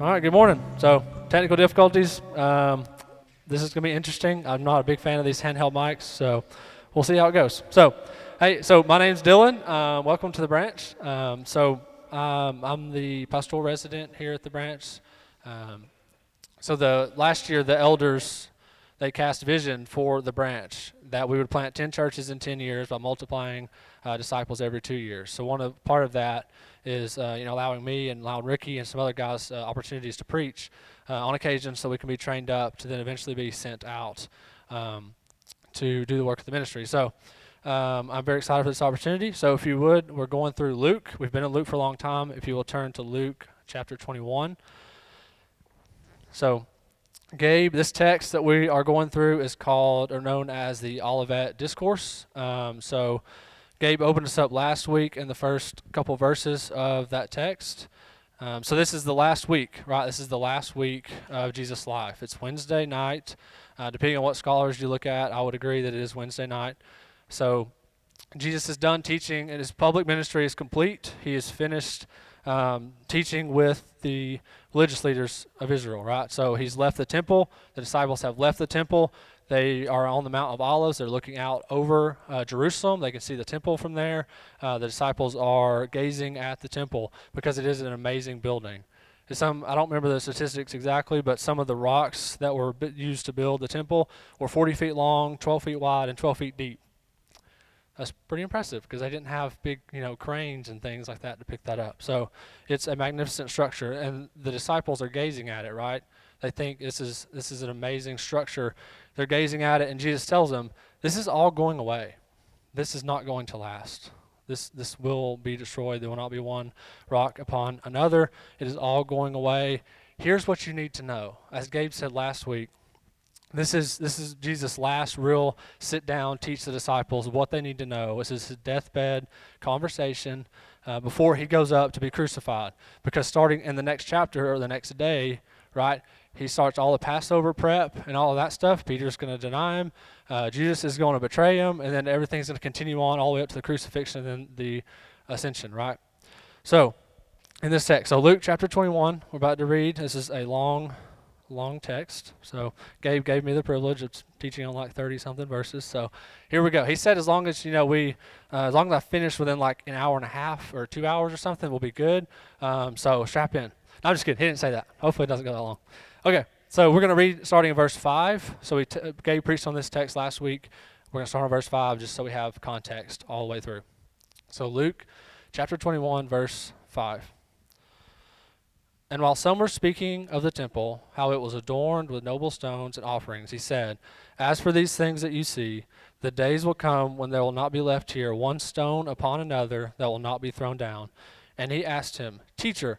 All right, good morning. So, technical difficulties. This is going to be interesting. I'm not a big fan of these handheld mics, so we'll see how it goes. So, hey, so my name's Dylan. Welcome to The Branch. I'm the pastoral resident here at The Branch. So, last year, the elders, they cast vision for The Branch, that we would plant 10 churches in 10 years by multiplying disciples every 2 years. So part of that is allowing me and allowing Ricky and some other guys opportunities to preach on occasion, so we can be trained up to then eventually be sent out to do the work of the ministry. So I'm very excited for this opportunity. So if you would, we're going through Luke. We've been in Luke for a long time. If you will turn to Luke chapter 21. So Gabe, this text that we are going through is called or known as the Olivet Discourse. So Gabe opened us up last week in the first couple verses of that text. So this is the last week, right? This is the last week of Jesus' life. It's Wednesday night. Depending on what scholars you look at, I would agree that it is Wednesday night. So Jesus is done teaching, and his public ministry is complete. He is finished teaching with the religious leaders of Israel, right? So he's left the temple. The disciples have left the temple. They are on the Mount of Olives. They're looking out over Jerusalem. They can see the temple from there. The disciples are gazing at the temple because it is an amazing building. I don't remember the statistics exactly, but some of the rocks that were used to build the temple were 40 feet long, 12 feet wide, and 12 feet deep. That's pretty impressive because they didn't have big, cranes and things like that to pick that up. So it's a magnificent structure, and the disciples are gazing at it, right? They think this is an amazing structure. They're gazing at it, and Jesus tells them, this is all going away. This is not going to last. This will be destroyed. There will not be one rock upon another. It is all going away. Here's what you need to know. As Gabe said last week, this is Jesus' last real sit down, teach the disciples what they need to know. This is his deathbed conversation before he goes up to be crucified. Because starting in the next chapter or the next day, right, he starts all the Passover prep and all of that stuff. Peter's going to deny him. Judas is going to betray him. And then everything's going to continue on all the way up to the crucifixion and then the ascension, right? So in this text, so Luke chapter 21, we're about to read. This is a long text. So Gabe gave me the privilege of teaching on like 30-something verses. So here we go. He said, as long as as long as I finish within like an hour and a half or 2 hours or something, we'll be good. So strap in. No, I'm just kidding. He didn't say that. Hopefully it doesn't go that long. Okay. So we're going to read starting in verse 5. So Gabe preached on this text last week. We're going to start on verse 5 just so we have context all the way through. So Luke chapter 21, verse 5. And while some were speaking of the temple, how it was adorned with noble stones and offerings, he said, as for these things that you see, the days will come when there will not be left here one stone upon another that will not be thrown down. And he asked him, Teacher,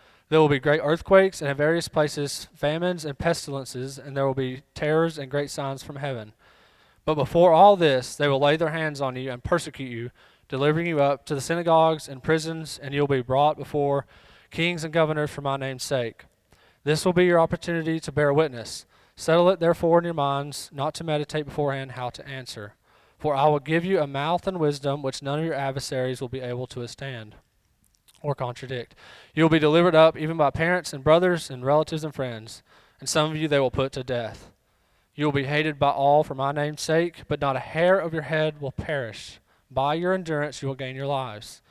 There will be great earthquakes, and in various places famines and pestilences, and there will be terrors and great signs from heaven. But before all this, they will lay their hands on you and persecute you, delivering you up to the synagogues and prisons, and you will be brought before kings and governors for my name's sake. This will be your opportunity to bear witness. Settle it, therefore, in your minds, not to meditate beforehand how to answer. For I will give you a mouth and wisdom which none of your adversaries will be able to withstand or contradict. You will be delivered up even by parents and brothers and relatives and friends, and some of you they will put to death. You will be hated by all for my name's sake, but not a hair of your head will perish. By your endurance you will gain your lives.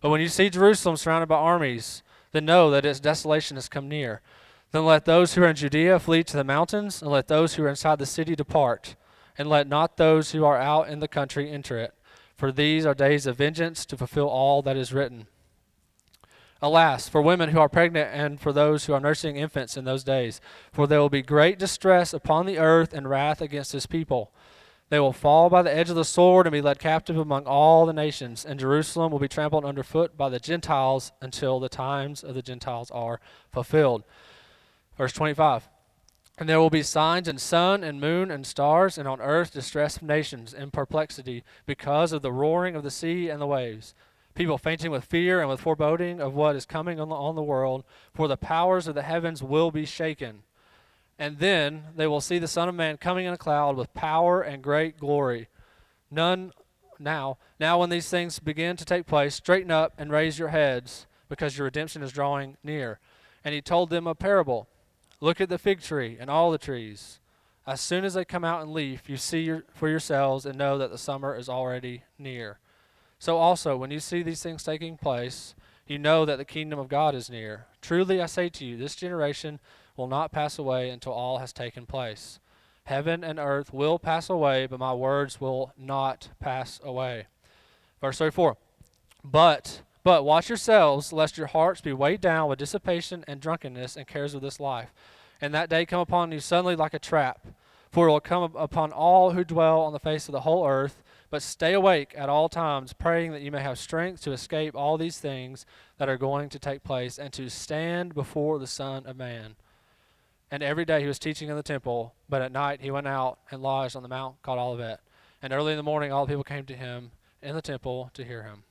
But when you see Jerusalem surrounded by armies, then know that its desolation has come near. Then let those who are in Judea flee to the mountains, and let those who are inside the city depart, and let not those who are out in the country enter it. For these are days of vengeance to fulfill all that is written. Alas, for women who are pregnant and for those who are nursing infants in those days, for there will be great distress upon the earth and wrath against his people. They will fall by the edge of the sword and be led captive among all the nations, and Jerusalem will be trampled underfoot by the Gentiles until the times of the Gentiles are fulfilled. Verse 25, And there will be signs in sun and moon and stars, and on earth distress of nations in perplexity because of the roaring of the sea and the waves. People fainting with fear and with foreboding of what is coming on the world, for the powers of the heavens will be shaken. And then they will see the Son of Man coming in a cloud with power and great glory. Now when these things begin to take place, straighten up and raise your heads, because your redemption is drawing near. And he told them a parable. Look at the fig tree and all the trees. As soon as they come out in leaf, you see for yourselves and know that the summer is already near. So also, when you see these things taking place, you know that the kingdom of God is near. Truly I say to you, this generation will not pass away until all has taken place. Heaven and earth will pass away, but my words will not pass away. Verse 34, But watch yourselves, lest your hearts be weighed down with dissipation and drunkenness and cares of this life. And that day come upon you suddenly like a trap, for it will come upon all who dwell on the face of the whole earth. But stay awake at all times, praying that you may have strength to escape all these things that are going to take place and to stand before the Son of Man. And every day he was teaching in the temple, but at night he went out and lodged on the mount called Olivet. And early in the morning all the people came to him in the temple to hear him.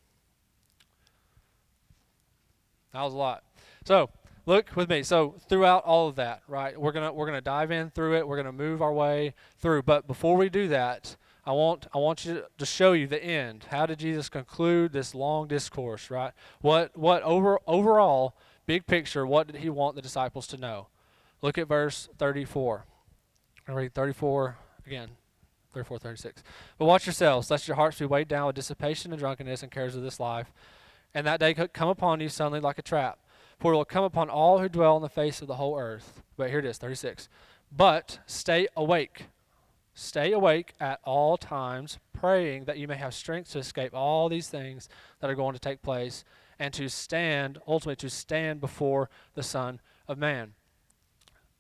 That was a lot. So look with me. So throughout all of that, right, we're gonna dive in through it. We're gonna move our way through. But before we do that, I want you to show you the end. How did Jesus conclude this long discourse, right? What overall, big picture, what did he want the disciples to know? Look at verse 34. I'm gonna read 34 again. 34, 36. But watch yourselves, lest your hearts be weighed down with dissipation and drunkenness and cares of this life. And that day could come upon you suddenly like a trap, for it will come upon all who dwell on the face of the whole earth. But here it is, 36. But stay awake. Stay awake at all times, praying that you may have strength to escape all these things that are going to take place and to stand, ultimately to stand before the Son of Man.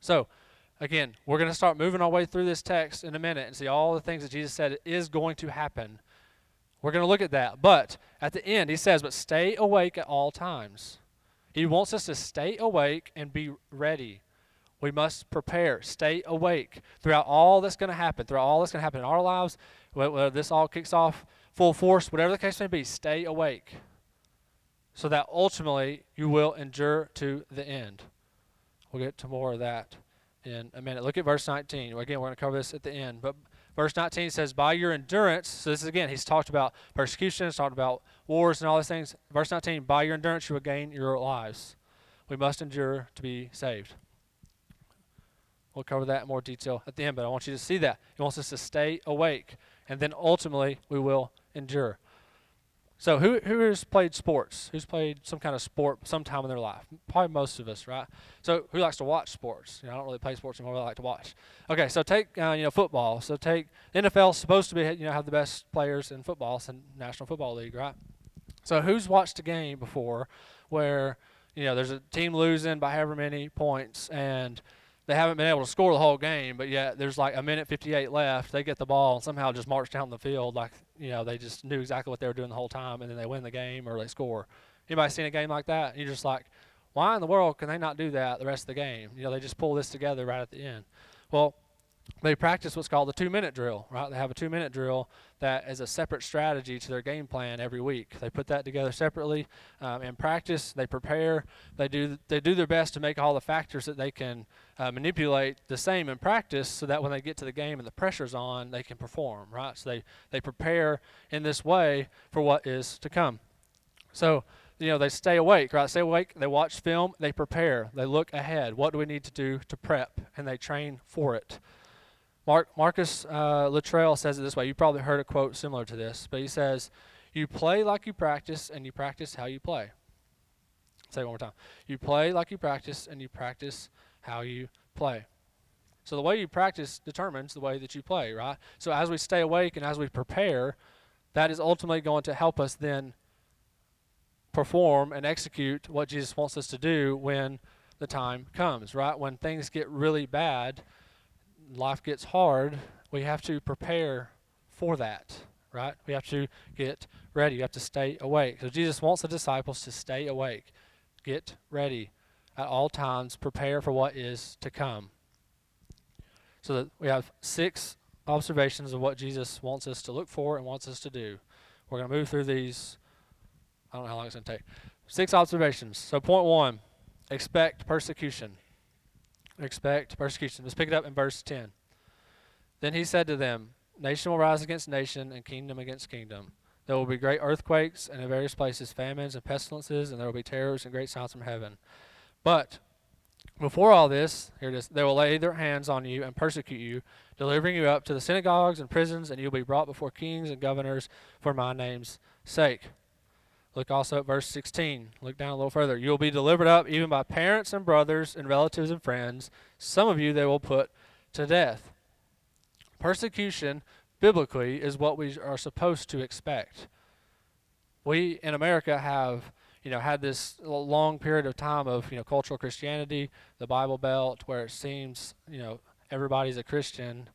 So, again, we're going to start moving our way through this text in a minute and see all the things that Jesus said is going to happen. We're going to look at that. But at the end, he says, but stay awake at all times. He wants us to stay awake and be ready. We must prepare, stay awake throughout all that's going to happen, throughout all that's going to happen in our lives, whether this all kicks off full force, whatever the case may be, stay awake so that ultimately you will endure to the end. We'll get to more of that in a minute. Look at verse 19. Again, we're going to cover this at the end, but Verse 19 says, by your endurance, so this is again, he's talked about persecution, he's talked about wars and all these things. Verse 19, by your endurance you will gain your lives. We must endure to be saved. We'll cover that in more detail at the end, but I want you to see that. He wants us to stay awake, and then ultimately we will endure. So who has played sports? Who's played some kind of sport sometime in their life? Probably most of us, right? So who likes to watch sports? I don't really play sports anymore, but I like to watch. Okay, so take football. So take NFL's supposed to be have the best players in football. It's the National Football League, right? So who's watched a game before where there's a team losing by however many points and they haven't been able to score the whole game, but yet there's like a minute 58 left. They get the ball and somehow just march down the field like they just knew exactly what they were doing the whole time, and then they win the game or they score. Anybody seen a game like that? And you're just like, why in the world can they not do that the rest of the game? They just pull this together right at the end. Well, they practice what's called the 2-minute drill, right? They have a 2-minute drill that is a separate strategy to their game plan every week. They put that together separately and practice. They prepare. They do their best to make all the factors that they can manipulate the same in practice so that when they get to the game and the pressure's on, they can perform, right? So they prepare in this way for what is to come. So, they stay awake, right? Stay awake. They watch film. They prepare. They look ahead. What do we need to do to prep? And they train for it. Mark Marcus Luttrell says it this way. You probably heard a quote similar to this, but he says, you play like you practice, and you practice how you play. I'll say it one more time. You play like you practice, and you practice how you play. So the way you practice determines the way that you play, right? So as we stay awake and as we prepare, that is ultimately going to help us then perform and execute what Jesus wants us to do when the time comes, right? When things get really bad, life gets hard, we have to prepare for that, right? We have to get ready. You have to stay awake. So Jesus wants the disciples to stay awake. Get ready at all times. Prepare for what is to come. So that we have 6 observations of what Jesus wants us to look for and wants us to do. We're going to move through these. I don't know how long it's going to take. 6 observations. So point 1, expect persecution. Expect persecution. Let's pick it up in verse 10. Then he said to them, "Nation will rise against nation and kingdom against kingdom. There will be great earthquakes and in various places famines and pestilences, and there will be terrors and great signs from heaven. But before all this," here it is, "they will lay their hands on you and persecute you, delivering you up to the synagogues and prisons, and you will be brought before kings and governors for my name's sake." Look also at verse 16. Look down a little further. "You will be delivered up even by parents and brothers and relatives and friends. Some of you they will put to death." Persecution, biblically, is what we are supposed to expect. We in America have, had this long period of time of, cultural Christianity, the Bible Belt, where it seems, everybody's a Christian.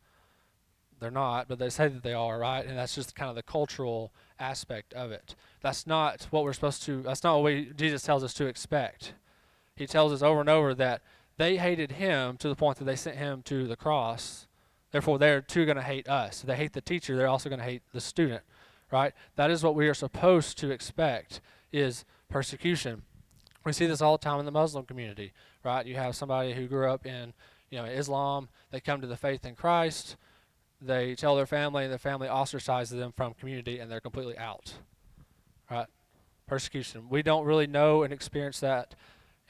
They're not, but they say that they are, right? And that's just kind of the cultural aspect of it. That's not what we're supposed to, that's not what Jesus tells us to expect. He tells us over and over that they hated him to the point that they sent him to the cross. Therefore, they're too going to hate us. If they hate the teacher, they're also going to hate the student, right? That is what we are supposed to expect, is persecution. We see this all the time in the Muslim community, right? You have somebody who grew up in, Islam. They come to the faith in Christ. They tell their family, and their family ostracizes them from community, and they're completely out. Right? Persecution. We don't really know and experience that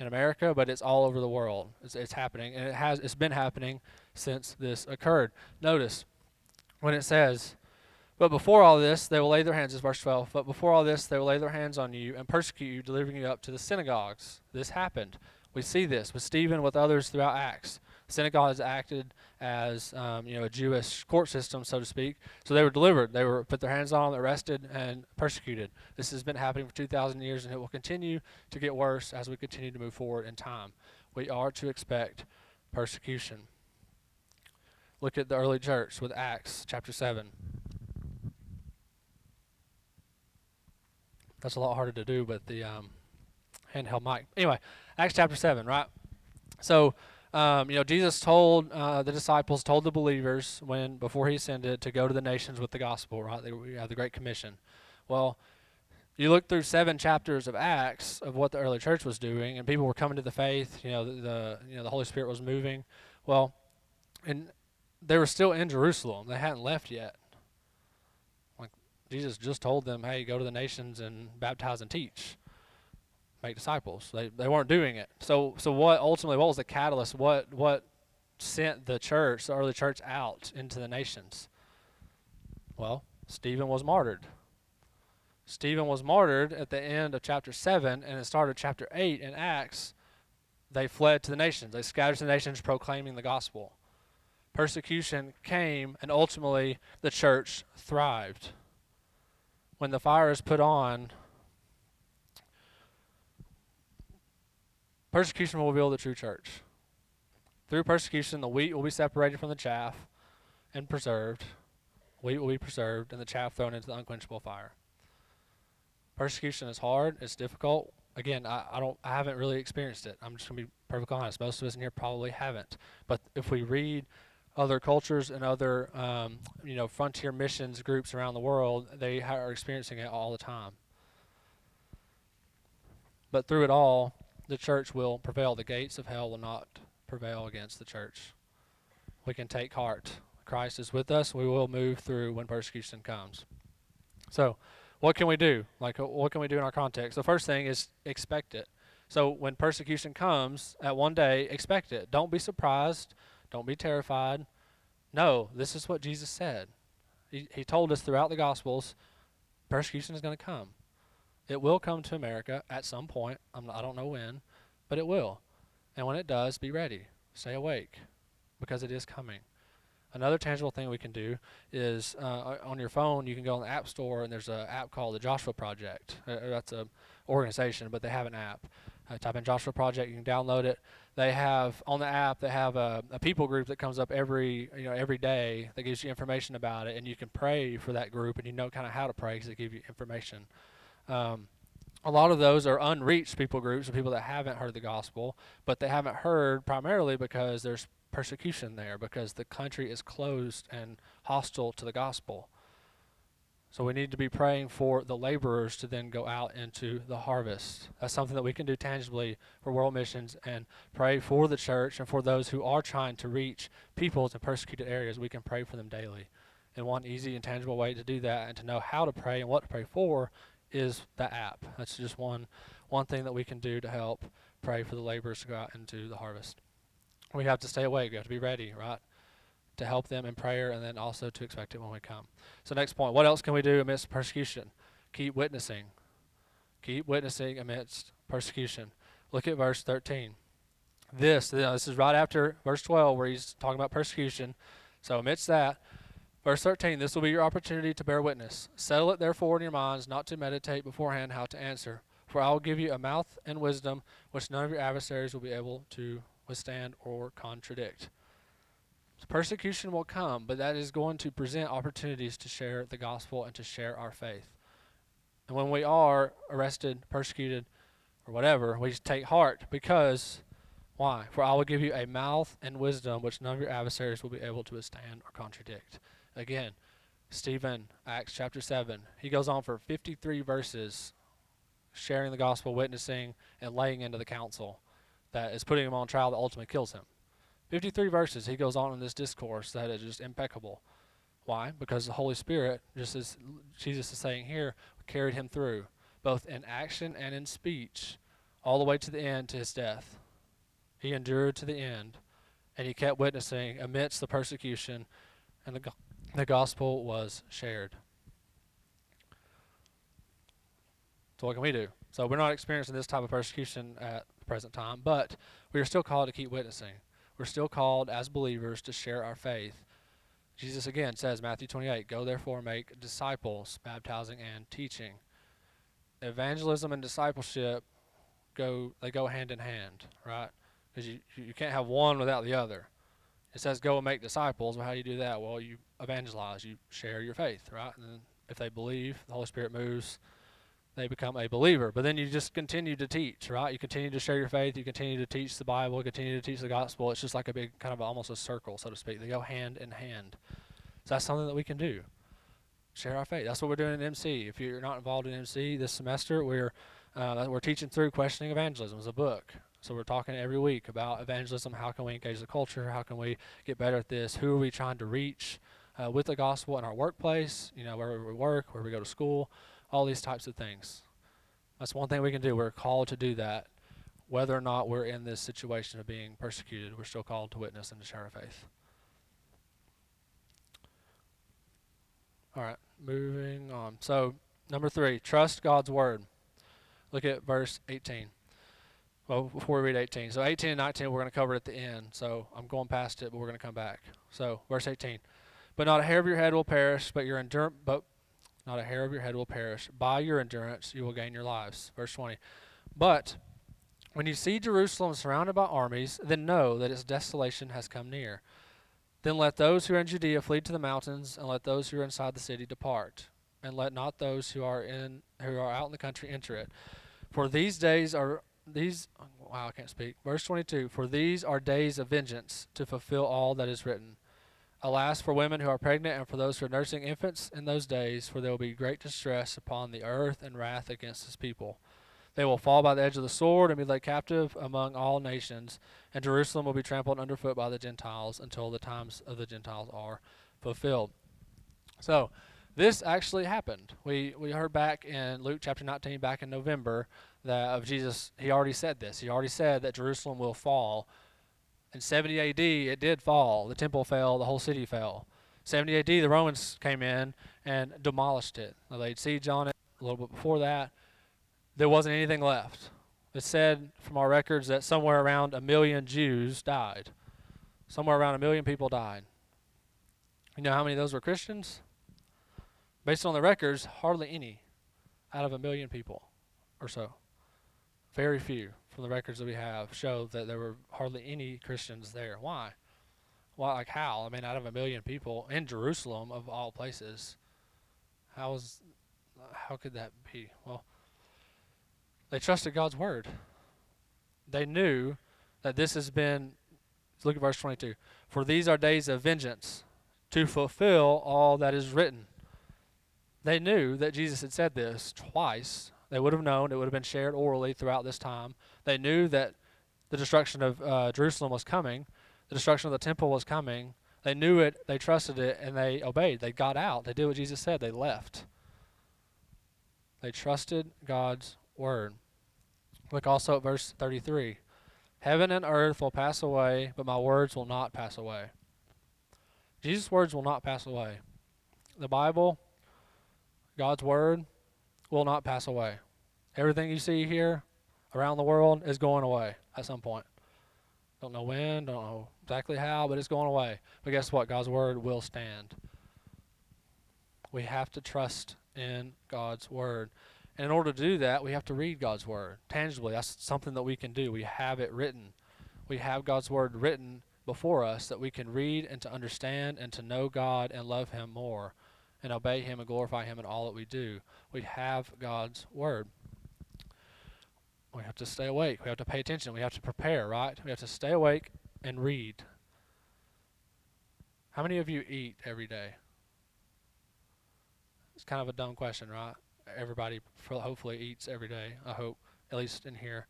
in America, but it's all over the world. It's happening, and it's been happening since this occurred. Notice when it says, "But before all this, they will lay their hands," is verse 12. "But before all this, they will lay their hands on you and persecute you, delivering you up to the synagogues." This happened. We see this with Stephen, with others throughout Acts. Synagogues acted as a Jewish court system, so to speak. So they were delivered. They were put their hands on, arrested, and persecuted. This has been happening for 2,000 years, and it will continue to get worse as we continue to move forward in time. We are to expect persecution. Look at the early church with Acts chapter 7. That's a lot harder to do with the handheld mic. Anyway, Acts chapter 7, right? So Jesus told the disciples, told the believers before he ascended, to go to the nations with the gospel, right? We have the Great Commission. Well, you look through 7 chapters of Acts of what the early church was doing, and people were coming to the faith. The Holy Spirit was moving. Well, and they were still in Jerusalem. They hadn't left yet. Like Jesus just told them, "Hey, go to the nations and baptize and teach. Make disciples." They weren't doing it. So what was the catalyst? What sent the early church out into the nations? Well, Stephen was martyred. Stephen was martyred at the end of chapter 7, and it started chapter 8 in Acts. They fled to the nations. They scattered to the nations, proclaiming the gospel. Persecution came, and ultimately the church thrived. When the fire is put on, persecution will reveal the true church. Through persecution, the wheat will be separated from the chaff and preserved. Wheat will be preserved, and the chaff thrown into the unquenchable fire. Persecution is hard. It's difficult. Again, I haven't really experienced it. I'm just going to be perfectly honest. Most of us in here probably haven't. But if we read other cultures and other frontier missions groups around the world, they are experiencing it all the time. But through it all, the church will prevail. The gates of hell will not prevail against the church. We can take heart. Christ is with us. We will move through when persecution comes. So what can we do? What can we do in our context? The first thing is expect it. So when persecution comes at one day, expect it. Don't be surprised. Don't be terrified. No, this is what Jesus said. He told us throughout the Gospels, persecution is going to come. It will come to America at some point. I don't know when, but it will. And when it does, be ready. Stay awake, because it is coming. Another tangible thing we can do is on your phone, you can go on the App Store, and there's an app called the Joshua Project. That's an organization, but they have an app. Type in Joshua Project. You can download it. They have on the app. They have a people group that comes up every day that gives you information about it, and you can pray for that group, and you know kind of how to pray because they give you information. A lot of those are unreached people groups, or people that haven't heard the gospel, but they haven't heard primarily because there's persecution there because the country is closed and hostile to the gospel. So we need to be praying for the laborers to then go out into the harvest. That's something that we can do tangibly for world missions, and pray for the church and for those who are trying to reach peoples in persecuted areas. We can pray for them daily. And one easy and tangible way to do that and to know how to pray and what to pray for is the app. That's just one thing that we can do to help pray for the laborers to go out into the harvest. We have to stay awake. We have to be ready, right? To help them in prayer, and then also to expect it when we come. So next point, what else can we do amidst persecution? Keep witnessing. Keep witnessing amidst persecution. Look at verse 13. This is right after verse 12 where he's talking about persecution. So amidst that, verse 13, this will be your opportunity to bear witness. Settle it therefore in your minds not to meditate beforehand how to answer. For I will give you a mouth and wisdom which none of your adversaries will be able to withstand or contradict. So persecution will come, but that is going to present opportunities to share the gospel and to share our faith. And when we are arrested, persecuted, or whatever, we just take heart because, why? For I will give you a mouth and wisdom which none of your adversaries will be able to withstand or contradict. Again, Stephen, Acts chapter 7, he goes on for 53 verses sharing the gospel, witnessing, and laying into the council that is putting him on trial that ultimately kills him. 53 verses, he goes on in this discourse that is just impeccable. Why? Because the Holy Spirit, just as Jesus is saying here, carried him through, both in action and in speech, all the way to the end, to his death. He endured to the end, and he kept witnessing amidst the persecution, and the gospel was shared. So what can we do? So we're not experiencing this type of persecution at the present time, but we are still called to keep witnessing. We're still called as believers to share our faith. Jesus again says, Matthew 28, go therefore make disciples, baptizing and teaching. Evangelism and discipleship, they go hand in hand, right? Because you can't have one without the other. It says go and make disciples. Well, how do you do that? Well, you evangelize. You share your faith, right? And then if they believe, the Holy Spirit moves, they become a believer. But then you just continue to teach, right? You continue to share your faith. You continue to teach the Bible. You continue to teach the gospel. It's just like a big, kind of almost a circle, so to speak. They go hand in hand. So that's something that we can do. Share our faith. That's what we're doing in MC. If you're not involved in MC this semester, we're teaching through Questioning Evangelism. It's a book. So we're talking every week about evangelism. How can we engage the culture? How can we get better at this? Who are we trying to reach with the gospel in our workplace? You know, where we work, where we go to school. All these types of things. That's one thing we can do. We're called to do that. Whether or not we're in this situation of being persecuted, we're still called to witness and to share our faith. All right, moving on. So, number 3, trust God's word. Look at verse 18. Well, before we read 18. So, 18 and 19 we're going to cover at the end. So, I'm going past it, but we're going to come back. So, verse 18. But not a hair of your head will perish, but your endurance... Not a hair of your head will perish. By your endurance you will gain your lives. Verse 20. But when you see Jerusalem surrounded by armies, then know that its desolation has come near. Then let those who are in Judea flee to the mountains, and let those who are inside the city depart. And let not those who are out in the country enter it. For these days are these wow, I can't speak. Verse 22. For these are days of vengeance to fulfill all that is written. Alas, for women who are pregnant and for those who are nursing infants in those days, for there will be great distress upon the earth and wrath against this people. They will fall by the edge of the sword and be led captive among all nations, and Jerusalem will be trampled underfoot by the Gentiles until the times of the Gentiles are fulfilled. So, this actually happened. We heard back in Luke chapter 19, back in November, that of Jesus, he already said this. He already said that Jerusalem will fall. In 70 AD, it did fall. The temple fell. The whole city fell. 70 AD, the Romans came in and demolished it. Now, laid siege on it a little bit before that. There wasn't anything left. It's said from our records that somewhere around 1 million Jews died. Somewhere around 1 million people died. You know how many of those were Christians? Based on the records, hardly any out of 1 million people or so. Very few. From the records that we have show that there were hardly any Christians there. Why? Why? Like how? I mean, out of 1 million people in Jerusalem of all places, how could that be? Well, they trusted God's word. They knew that this has been Let's look at verse 22. For these are days of vengeance, to fulfill all that is written. They knew that Jesus had said this twice. They would have known. It would have been shared orally throughout this time. They knew that the destruction of Jerusalem was coming. The destruction of the temple was coming. They knew it. They trusted it, and they obeyed. They got out. They did what Jesus said. They left. They trusted God's word. Look also at verse 33. Heaven and earth will pass away, but my words will not pass away. Jesus' words will not pass away. The Bible, God's word, will not pass away. Everything you see here around the world is going away at some point. Don't know when, don't know exactly how, but it's going away. But guess what? God's word will stand. We have to trust in God's word. And in order to do that, we have to read God's word tangibly. That's something that we can do. We have it written. We have God's word written before us that we can read and to understand and to know God and love him more and obey him and glorify him in all that we do. We have God's word. We have to stay awake. We have to pay attention. We have to prepare, right? We have to stay awake and read. How many of you eat every day? It's kind of a dumb question, right? Everybody hopefully eats every day, I hope, at least in here.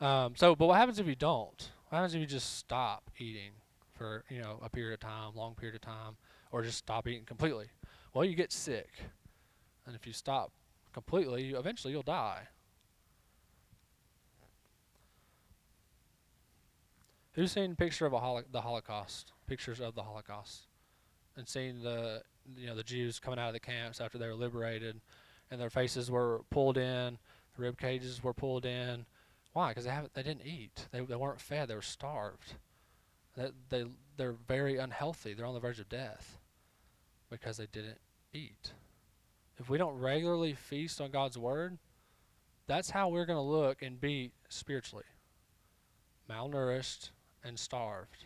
But what happens if you don't? What happens if you just stop eating for, a period of time, long period of time, or just stop eating completely? Well, you get sick. And if you stop completely, eventually you'll die. Who's seen pictures of the Holocaust, and seen the Jews coming out of the camps after they were liberated, and their faces were pulled in, the rib cages were pulled in? Why? Because they didn't eat. They weren't fed. They were starved. They're very unhealthy. They're on the verge of death because they didn't eat. If we don't regularly feast on God's word, that's how we're going to look and be spiritually malnourished and starved.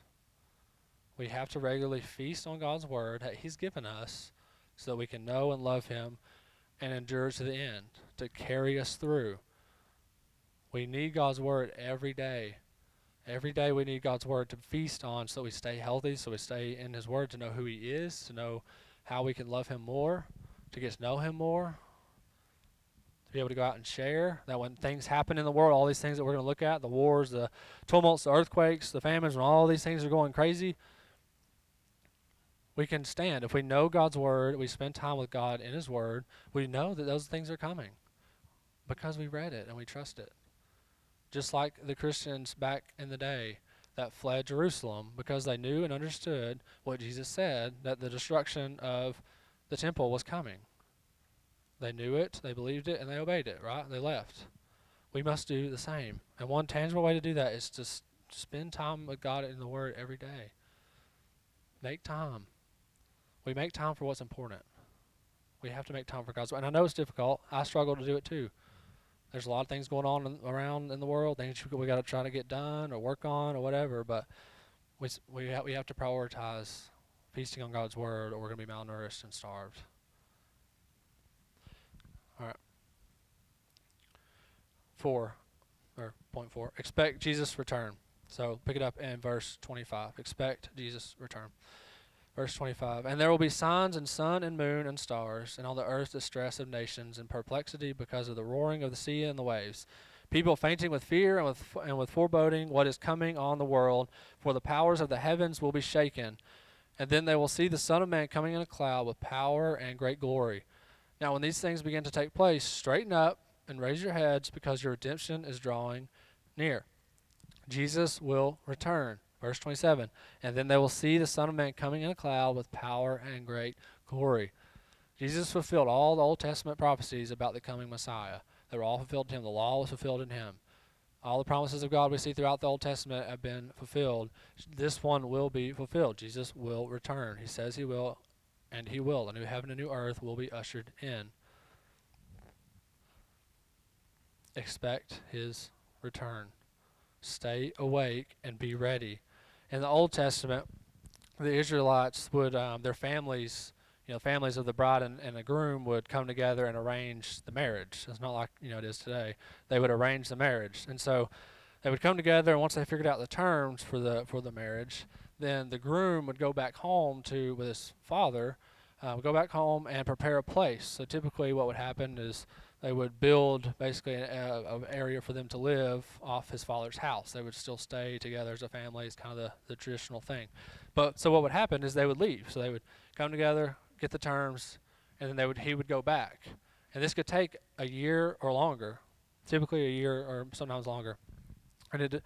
We have to regularly feast on God's word that he's given us so that we can know and love him and endure to the end, to carry us through. We need God's word every day. Every day we need God's word to feast on so that we stay healthy, so we stay in his word, to know who he is, to know how we can love him more, to get to know him more, to be able to go out and share that when things happen in the world, all these things that we're going to look at, the wars, the tumults, the earthquakes, the famines, when all these things are going crazy, we can stand. If we know God's word, we spend time with God in his word, we know that those things are coming because we read it and we trust it. Just like the Christians back in the day that fled Jerusalem because they knew and understood what Jesus said, that the destruction of the temple was coming. They knew it, they believed it, and they obeyed it, right? They left. We must do the same. And one tangible way to do that is to spend time with God in the word every day. Make time. We make time for what's important. We have to make time for God's word. And I know it's difficult. I struggle to do it too. There's a lot of things going on around in the world, things we got to try to get done or work on or whatever, but we have to prioritize feasting on God's word or we're going to be malnourished and starved. All right. Point 4. Expect Jesus' return. So pick it up in verse 25. Expect Jesus' return. Verse 25. And there will be signs in sun and moon and stars, and on the earth distress of nations and perplexity because of the roaring of the sea and the waves. People fainting with fear and with foreboding what is coming on the world, for the powers of the heavens will be shaken. And then they will see the Son of Man coming in a cloud with power and great glory. Now when these things begin to take place, straighten up and raise your heads because your redemption is drawing near. Jesus will return. Verse 27, and then they will see the Son of Man coming in a cloud with power and great glory. Jesus fulfilled all the Old Testament prophecies about the coming Messiah. They were all fulfilled in him. The law was fulfilled in him. All the promises of God we see throughout the Old Testament have been fulfilled. This one will be fulfilled. Jesus will return. He says he will, and he will. A new heaven and a new earth will be ushered in. Expect his return. Stay awake and be ready. In the Old Testament, the Israelites would, their families, families of the bride and the groom would come together and arrange the marriage. It's not like, it is today. They would arrange the marriage. And so They would come together, and once they figured out the terms for the marriage, then the groom would go back home with his father, would go back home and prepare a place. So typically what would happen is they would build basically an area for them to live off his father's house. They would still stay together as a family. It's kind of the traditional thing. But so what would happen is they would leave. So they would come together, get the terms, and then he would go back. And this could take a year or longer, typically a year or sometimes longer. And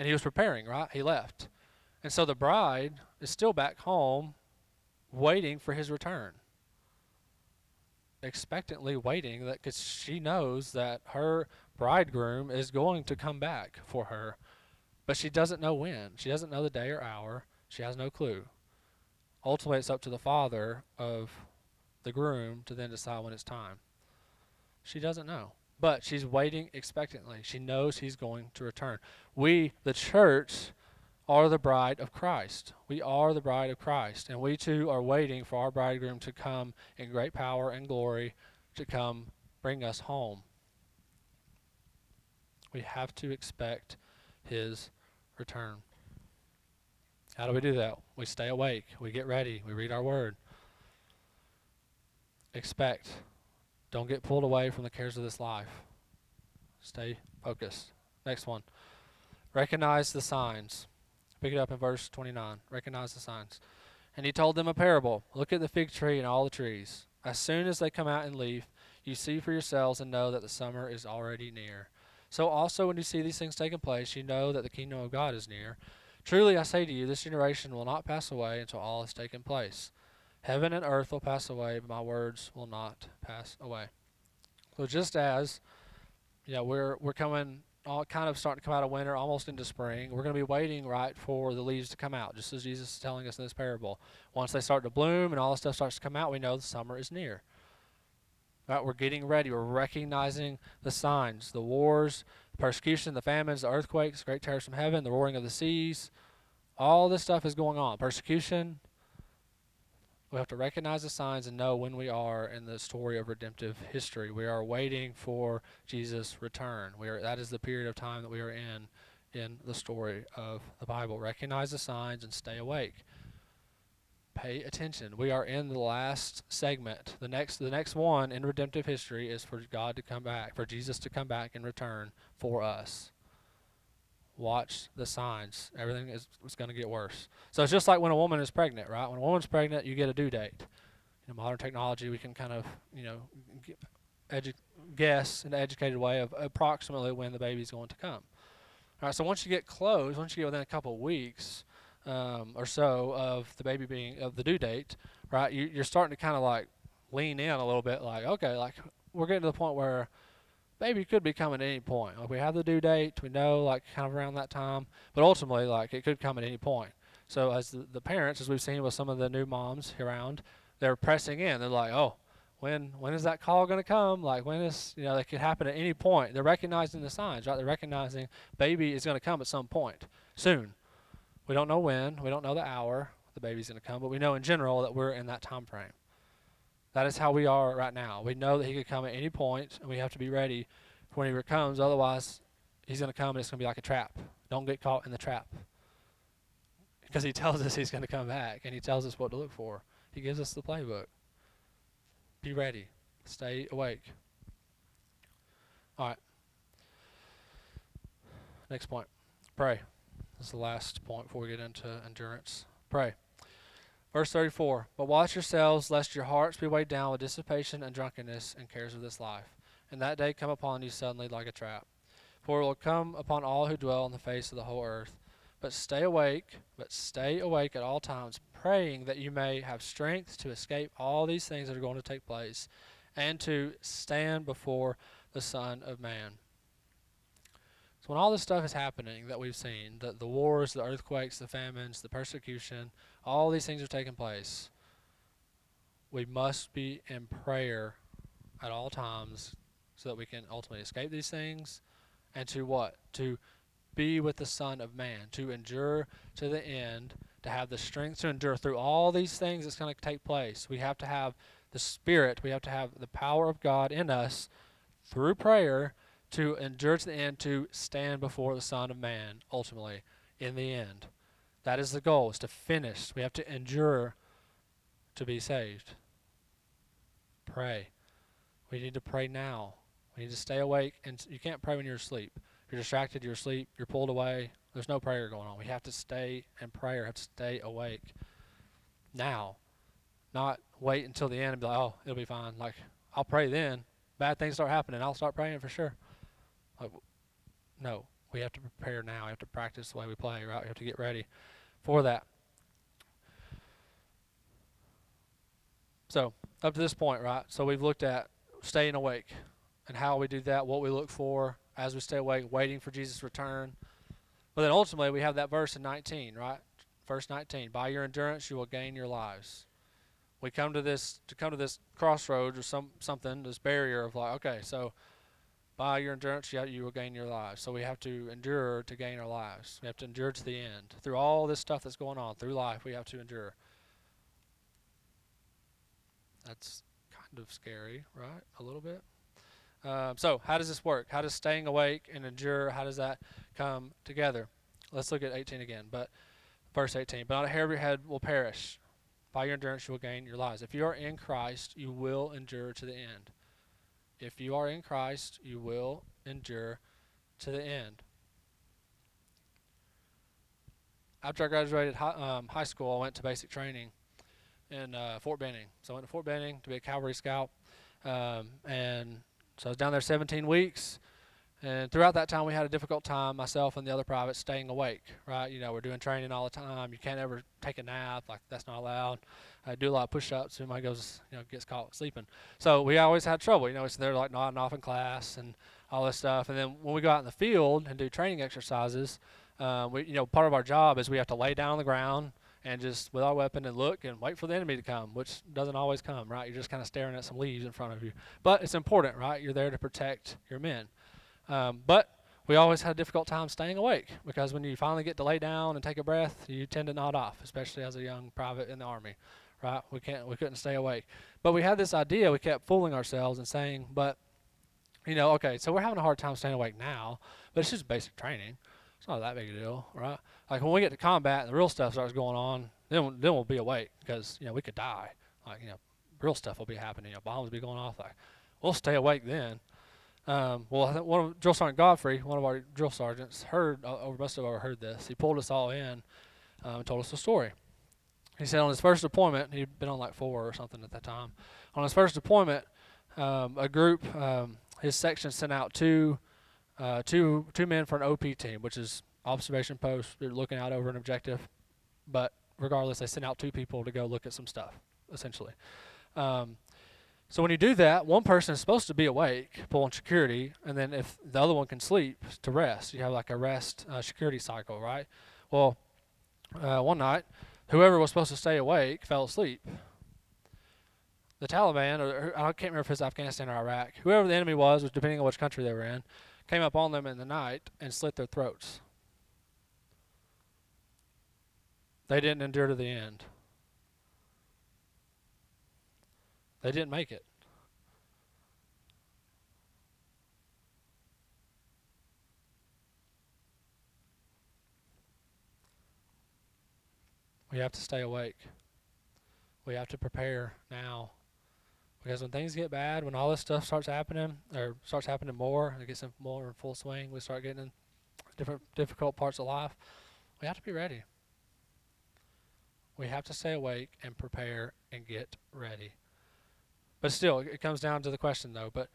he was preparing, right? He left. And so the bride is still back home waiting for his return, expectantly waiting, because she knows that her bridegroom is going to come back for her, but she doesn't know when. She doesn't know the day or hour. She has no clue. Ultimately, it's up to the father of the groom to then decide when it's time. She doesn't know, but she's waiting expectantly. She knows he's going to return. We, the church, are the bride of Christ. We are the bride of Christ, and we too are waiting for our bridegroom to come in great power and glory, to come bring us home. We have to expect his return. How do we do that? We stay awake. We get ready. We read our word. Expect. Don't get pulled away from the cares of this life. Stay focused. Next one. Recognize the signs. Pick it up in verse 29. Recognize the signs. And he told them a parable. Look at the fig tree and all the trees. As soon as they come out in leaf, you see for yourselves and know that the summer is already near. So also when you see these things taking place, you know that the kingdom of God is near. Truly I say to you, this generation will not pass away until all has taken place. Heaven and earth will pass away, but my words will not pass away. So just as, you know, we're coming... kind of starting to come out of winter, almost into spring. We're going to be waiting, right, for the leaves to come out, just as Jesus is telling us in this parable. Once they start to bloom and all the stuff starts to come out, we know the summer is near. Right, we're getting ready. We're recognizing the signs, the wars, the persecution, the famines, the earthquakes, the great terrors from heaven, the roaring of the seas. All this stuff is going on. Persecution. We have to recognize the signs and know when we are in the story of redemptive history. We are waiting for Jesus' return. That is the period of time that we are in the story of the Bible. Recognize the signs and stay awake. Pay attention. We are in the last segment. The next one in redemptive history is for God to come back, for Jesus to come back and return for us. Watch the signs. Everything is going to get worse. So it's just like when a woman is pregnant, right? When a woman's pregnant, you get a due date. In modern technology, we can kind of, you know, guess in an educated way of approximately when the baby's going to come. All right. So once you get close, once you get within a couple of weeks or so of the baby being of the due date, right? You're starting to kind of like lean in a little bit, like, okay, like we're getting to the point where baby could be coming at any point. Like we have the due date, we know like kind of around that time, but ultimately like it could come at any point. So as the parents, as we've seen with some of the new moms around, they're pressing in. They're like, oh, when is that call going to come? Like when is, you know, that could happen at any point. They're recognizing the signs, right? They're recognizing baby is going to come at some point soon. We don't know when, we don't know the hour the baby's going to come, but we know in general that we're in that time frame. That is how we are right now. We know that he could come at any point, and we have to be ready for when he comes. Otherwise, he's going to come, and it's going to be like a trap. Don't get caught in the trap. Because he tells us he's going to come back, and he tells us what to look for. He gives us the playbook. Be ready. Stay awake. All right. Next point. Pray. This is the last point before we get into endurance. Pray. Verse 34, but watch yourselves, lest your hearts be weighed down with dissipation and drunkenness and cares of this life, and that day come upon you suddenly like a trap. For it will come upon all who dwell on the face of the whole earth. But stay awake at all times, praying that you may have strength to escape all these things that are going to take place, and to stand before the Son of Man. So when all this stuff is happening that we've seen, the wars, the earthquakes, the famines, the persecution, all these things are taking place, we must be in prayer at all times so that we can ultimately escape these things and to what? To be with the Son of Man, to endure to the end, to have the strength to endure through all these things that's going to take place. We have to have the Spirit. We have to have the power of God in us through prayer to endure to the end, to stand before the Son of Man, ultimately, in the end. That is the goal, is to finish. We have to endure to be saved. Pray. We need to pray now. We need to stay awake, and you can't pray when you're asleep. If you're distracted, you're asleep, you're pulled away, there's no prayer going on. We have to stay in prayer, have to stay awake now, not wait until the end and be like, oh, it'll be fine. Like, I'll pray then. Bad things start happening. I'll start praying for sure. Like, no, we have to prepare now. We have to practice the way we play, right? We have to get ready for that. So up to this point, right, so we've looked at staying awake and how we do that, what we look for as we stay awake, waiting for Jesus' return. But then ultimately we have that verse in 19, right? Verse 19, by your endurance you will gain your lives. We come to this crossroads or something, this barrier of like, okay, so by your endurance you will gain your lives. So we have to endure to gain our lives. We have to endure to the end. Through all this stuff that's going on, through life, we have to endure. That's kind of scary, right? A little bit. So how does this work? How does staying awake and endure, how does that come together? Let's look at 18 again, but verse 18. But not a hair of your head will perish. By your endurance, you will gain your lives. If you are in Christ, you will endure to the end. If you are in Christ, you will endure to the end. After I graduated high school, I went to basic training in Fort Benning. So I went to Fort Benning to be a cavalry scout. And so I was down there 17 weeks. And throughout that time, we had a difficult time, myself and the other privates, staying awake, right? You know, we're doing training all the time. You can't ever take a nap. Like, that's not allowed. I do a lot of push-ups. Somebody goes, you know, gets caught sleeping. So we always had trouble. You know, so they're, like, nodding off in class and all this stuff. And then when we go out in the field and do training exercises, you know, part of our job is we have to lay down on the ground and just with our weapon and look and wait for the enemy to come, which doesn't always come, right? You're just kind of staring at some leaves in front of you. But it's important, right? You're there to protect your men. But we always had a difficult time staying awake because when you finally get to lay down and take a breath, you tend to nod off, especially as a young private in the Army, right? We couldn't stay awake. But we had this idea. We kept fooling ourselves and saying, but, you know, okay, so we're having a hard time staying awake now, but it's just basic training. It's not that big a deal, right? Like when we get to combat and the real stuff starts going on, then we'll be awake because, you know, we could die. Like, you know, real stuff will be happening. You know, bombs will be going off. Like, we'll stay awake then. Well, I think one of Drill Sergeant Godfrey, one of our drill sergeants, heard, or most of us heard this. He pulled us all in and told us the story. He said on his first deployment, he'd been on like 4 or something at that time. On his first deployment, a group, his section sent out two men for an OP team, which is observation post. They're looking out over an objective. But regardless, they sent out 2 people to go look at some stuff, essentially. So when you do that, one person is supposed to be awake, pulling security, and then if the other one can sleep, to rest. You have like a rest security cycle, right? Well, one night, whoever was supposed to stay awake fell asleep. The Taliban, or I can't remember if it was Afghanistan or Iraq, whoever the enemy was, depending on which country they were in, came up on them in the night and slit their throats. They didn't endure to the end. They didn't make it. We have to stay awake. We have to prepare now. Because when things get bad, when all this stuff starts happening, or starts happening more, and it gets in more in full swing, we start getting in different difficult parts of life, we have to be ready. We have to stay awake and prepare and get ready. But still, it comes down to the question, though, but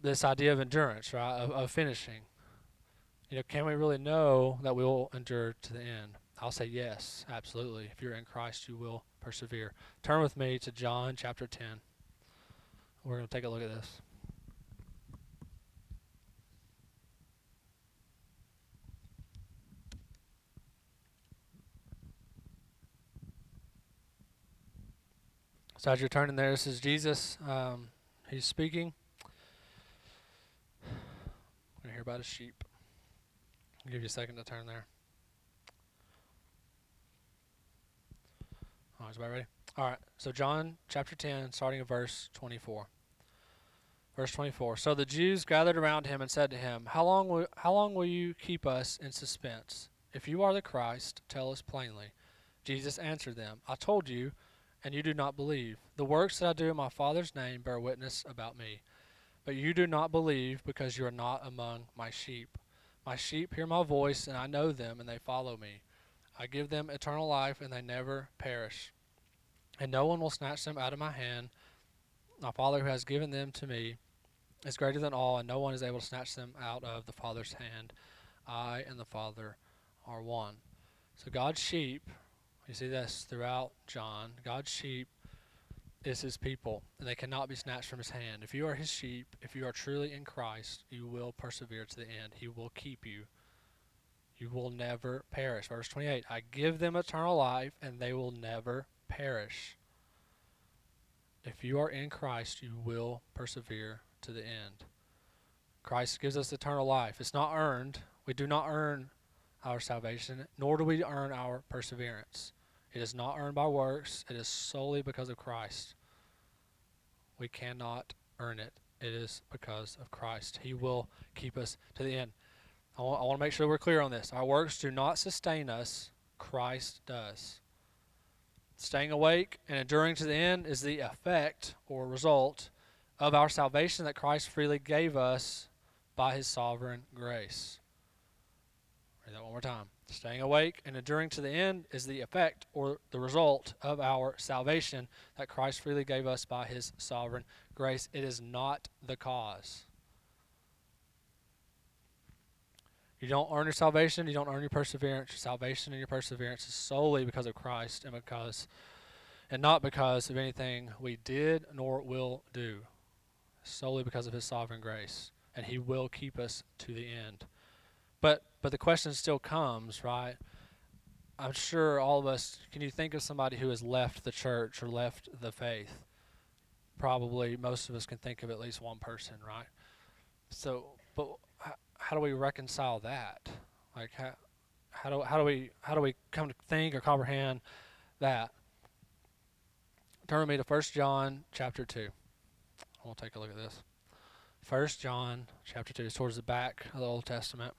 this idea of endurance, right, of finishing. You know, can we really know that we will endure to the end? I'll say yes, absolutely. If you're in Christ, you will persevere. Turn with me to John chapter 10. We're going to take a look at this. So as you're turning there, this is Jesus. He's speaking. We're going to hear about his sheep. I'll give you a second to turn there. All right, is everybody ready? All right, so John chapter 10, starting at verse 24. Verse 24, so the Jews gathered around him and said to him, How long will you keep us in suspense? If you are the Christ, tell us plainly. Jesus answered them, I told you, and you do not believe. The works that I do in my Father's name bear witness about me. But you do not believe because you are not among my sheep. My sheep hear my voice, and I know them, and they follow me. I give them eternal life, and they never perish. And no one will snatch them out of my hand. My Father who has given them to me is greater than all, and no one is able to snatch them out of the Father's hand. I and the Father are one. So God's sheep, you see this throughout John, God's sheep is his people, and they cannot be snatched from his hand. If you are his sheep, if you are truly in Christ, you will persevere to the end. He will keep you. You will never perish. Verse 28, I give them eternal life, and they will never perish. If you are in Christ, you will persevere to the end. Christ gives us eternal life. It's not earned. We do not earn our salvation, nor do we earn our perseverance. It is not earned by works. It is solely because of Christ. We cannot earn it. It is because of Christ. He will keep us to the end. I want to make sure we're clear on this. Our works do not sustain us. Christ does. Staying awake and enduring to the end is the effect or result of our salvation that Christ freely gave us by his sovereign grace. Read that one more time. Staying awake and enduring to the end is the effect or the result of our salvation that Christ freely gave us by his sovereign grace. It is not the cause. You don't earn your salvation. You don't earn your perseverance. Your salvation and your perseverance is solely because of Christ and not because of anything we did nor will do. Solely because of his sovereign grace, and he will keep us to the end. But the question still comes, right? I'm sure all of us, can you think of somebody who has left the church or left the faith? Probably most of us can think of at least one person, right? So, but how do we reconcile that? Like, how do we come to think or comprehend that? Turn with me to 1 John chapter 2. I'll take a look at this. 1 John chapter 2 is towards the back of the Old Testament.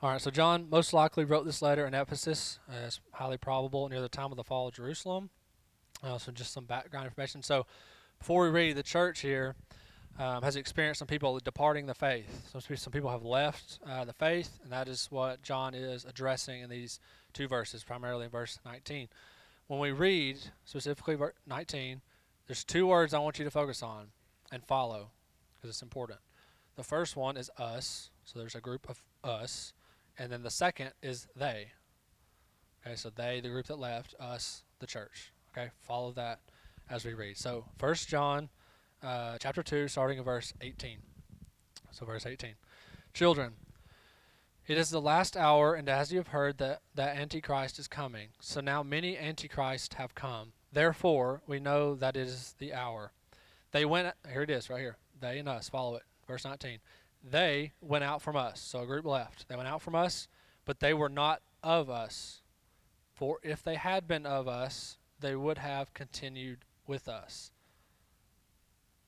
All right, so John most likely wrote this letter in Ephesus. It's highly probable near the time of the fall of Jerusalem. So just some background information. So before we read, the church here has experienced some people departing the faith. Some people have left the faith, and that is what John is addressing in these two verses, primarily in verse 19. When we read specifically verse 19, there's two words I want you to focus on and follow because it's important. The first one is us, so there's a group of us. And then the second is they. Okay, so they, the group that left, us, the church. Okay, follow that as we read. So 1 John chapter 2, starting in verse 18. So verse 18. Children, it is the last hour, and as you have heard that Antichrist is coming. So now many Antichrists have come. Therefore, we know that it is the hour. They went, here it is right here, they and us, follow it. Verse 19. They went out from us, so a group left. They went out from us, but they were not of us. For if they had been of us, they would have continued with us.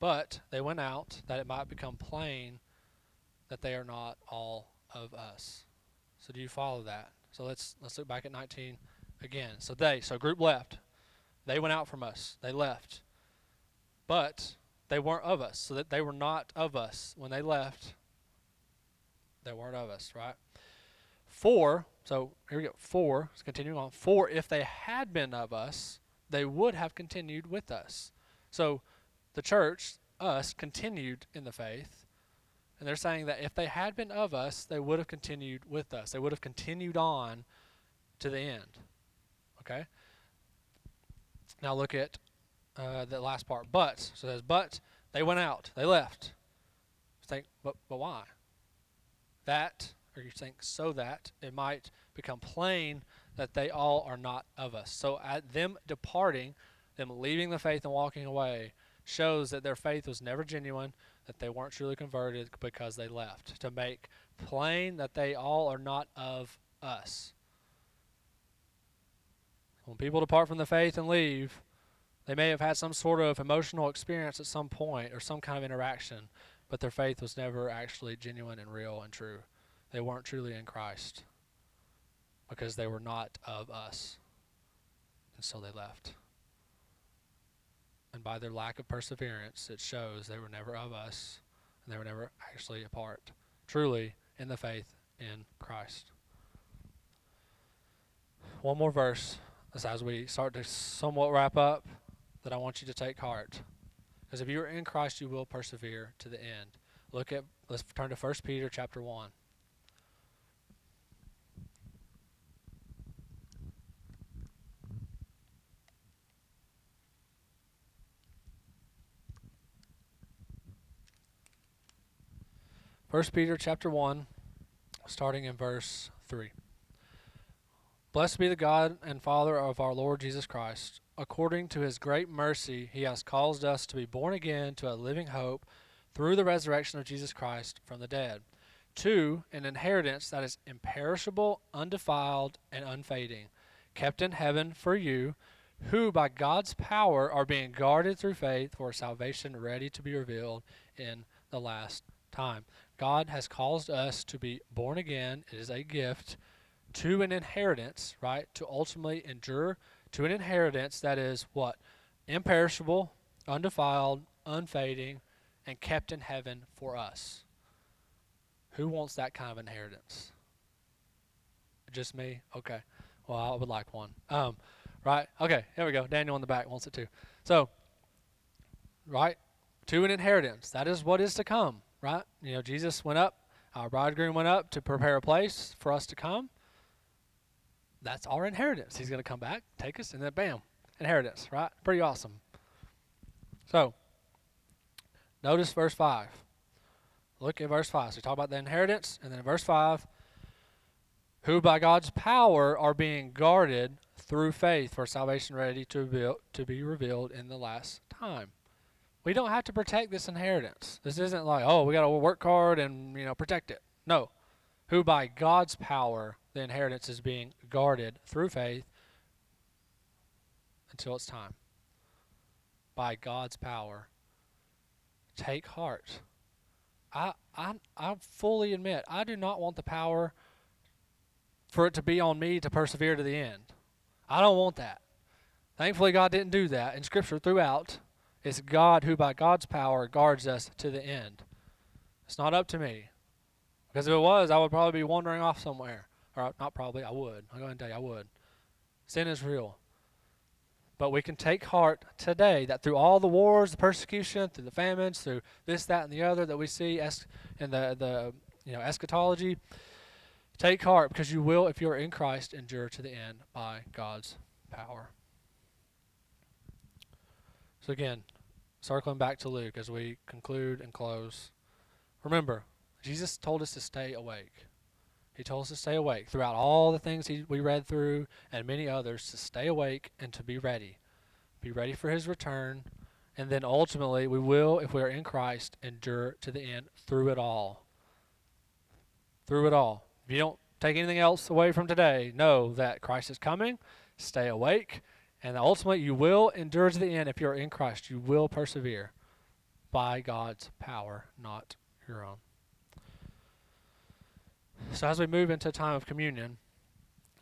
But they went out that it might become plain that they are not all of us. So do you follow that? So let's look back at 19 again. So they, so group left. They went out from us. They left. But they weren't of us, so that they were not of us when they left. They weren't of us, right? For, so here we go, for, let's continue on. For if they had been of us, they would have continued with us. So the church, us, continued in the faith. And they're saying that if they had been of us, they would have continued with us. They would have continued on to the end. Okay? Now look at the last part. But, so it says, but they went out. They left. You think, but why? That, or you think, so that it might become plain that they all are not of us. So at them departing, them leaving the faith and walking away, shows that their faith was never genuine. that they weren't truly converted because they left, to make plain that they all are not of us. When people depart from the faith and leave, they may have had some sort of emotional experience at some point or some kind of interaction, but their faith was never actually genuine and real and true. They weren't truly in Christ because they were not of us, and so they left. And by their lack of perseverance, it shows they were never of us, and they were never actually apart, truly in the faith in Christ. One more verse, as we start to somewhat wrap up, that I want you to take heart. Because if you are in Christ, you will persevere to the end. Let's turn to 1 Peter chapter 1. First Peter chapter 1, starting in verse 3. Blessed be the God and Father of our Lord Jesus Christ. According to his great mercy, he has caused us to be born again to a living hope through the resurrection of Jesus Christ from the dead, to an inheritance that is imperishable, undefiled, and unfading, kept in heaven for you, who by God's power are being guarded through faith for salvation ready to be revealed in the last time. God has caused us to be born again. It is a gift to an inheritance, right? To ultimately endure to an inheritance that is what? Imperishable, undefiled, unfading, and kept in heaven for us. Who wants that kind of inheritance? Just me? Okay. Well, I would like one. Right? Okay. Here we go. Daniel in the back wants it too. So, right? To an inheritance. That is what is to come, right? You know, Jesus went up. Our bridegroom went up to prepare a place for us to come. That's our inheritance. He's going to come back, take us, and then bam, inheritance, right? Pretty awesome. So, notice verse 5. Look at verse 5. So we talk about the inheritance, and then in verse 5, who by God's power are being guarded through faith for salvation ready to be revealed in the last time. We don't have to protect this inheritance. This isn't like, oh, we got to work hard and, you know, protect it. No. Who by God's power, the inheritance is being guarded through faith until it's time. By God's power. Take heart. I fully admit, I do not want the power for it to be on me to persevere to the end. I don't want that. Thankfully, God didn't do that in Scripture throughout. It's God who, by God's power, guards us to the end. It's not up to me. Because if it was, I would probably be wandering off somewhere. Or not probably, I would. I'm going to tell you, I would. Sin is real. But we can take heart today that through all the wars, the persecution, through the famines, through this, that, and the other that we see in the eschatology, take heart because you will, if you are in Christ, endure to the end by God's power. So again, circling back to Luke as we conclude and close. Remember, Jesus told us to stay awake. He told us to stay awake throughout all the things we read through and many others, to stay awake and to be ready. Be ready for his return. And then ultimately, we will, if we are in Christ, endure to the end through it all. Through it all. If you don't take anything else away from today, know that Christ is coming. Stay awake. And ultimately, you will endure to the end if you are in Christ. You will persevere by God's power, not your own. So as we move into a time of communion,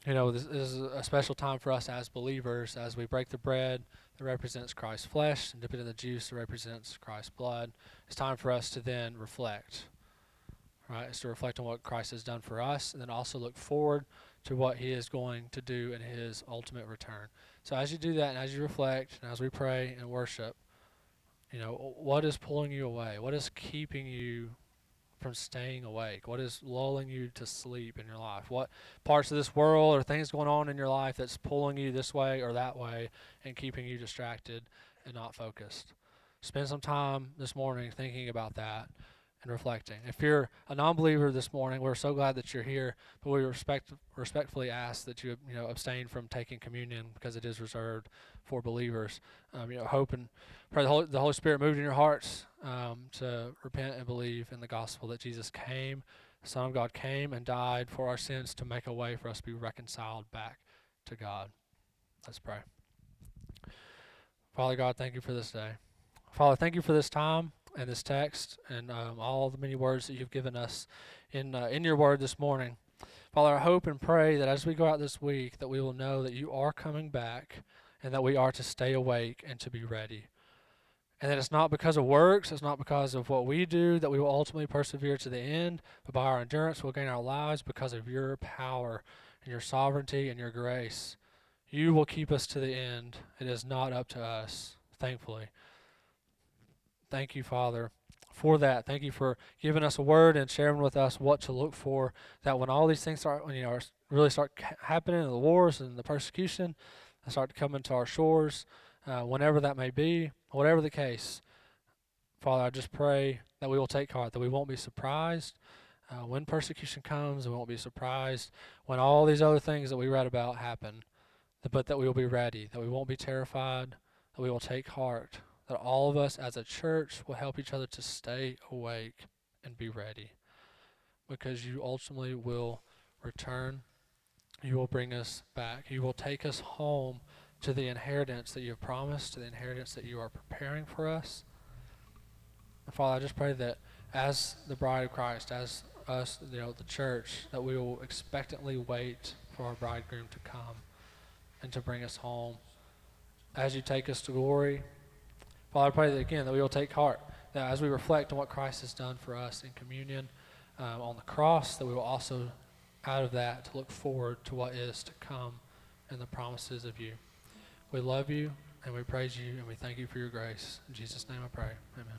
this is a special time for us as believers as we break the bread that represents Christ's flesh and dip it in the juice that represents Christ's blood. It's time for us to then reflect. Right? It's to reflect on what Christ has done for us and then also look forward to what he is going to do in his ultimate return. So as you do that and as you reflect and as we pray and worship, what is pulling you away? What is keeping you from staying awake? What is lulling you to sleep in your life? What parts of this world or things going on in your life that's pulling you this way or that way and keeping you distracted and not focused? Spend some time this morning thinking about that and reflecting. If you're a non-believer this morning, we're so glad that you're here, but we respectfully ask that you, abstain from taking communion because it is reserved for believers. Hope and pray the Holy Spirit moved in your hearts to repent and believe in the gospel that Jesus came, the Son of God came and died for our sins to make a way for us to be reconciled back to God. Let's pray. Father God, thank you for this day. Father, thank you for this time and this text and all the many words that you've given us in your word this morning. Father, I hope and pray that as we go out this week that we will know that you are coming back and that we are to stay awake and to be ready. And that it's not because of works, it's not because of what we do that we will ultimately persevere to the end, but by our endurance we'll gain our lives because of your power and your sovereignty and your grace. You will keep us to the end. It is not up to us, thankfully. Thank you, Father, for that. Thank you for giving us a word and sharing with us what to look for, that when all these things start, really start happening, the wars and the persecution, and start to come into our shores, whenever that may be, whatever the case, Father, I just pray that we will take heart, that we won't be surprised when persecution comes, and we won't be surprised when all these other things that we read about happen, but that we will be ready, that we won't be terrified, that we will take heart, that all of us as a church will help each other to stay awake and be ready, because you ultimately will return. You will bring us back. You will take us home to the inheritance that you have promised, to the inheritance that you are preparing for us. And Father, I just pray that as the bride of Christ, as us, the church, that we will expectantly wait for our bridegroom to come and to bring us home as you take us to glory. Father, I pray that again that we will take heart, that as we reflect on what Christ has done for us in communion on the cross, that we will also, out of that, to look forward to what is to come and the promises of you. We love you, and we praise you, and we thank you for your grace. In Jesus' name I pray. Amen.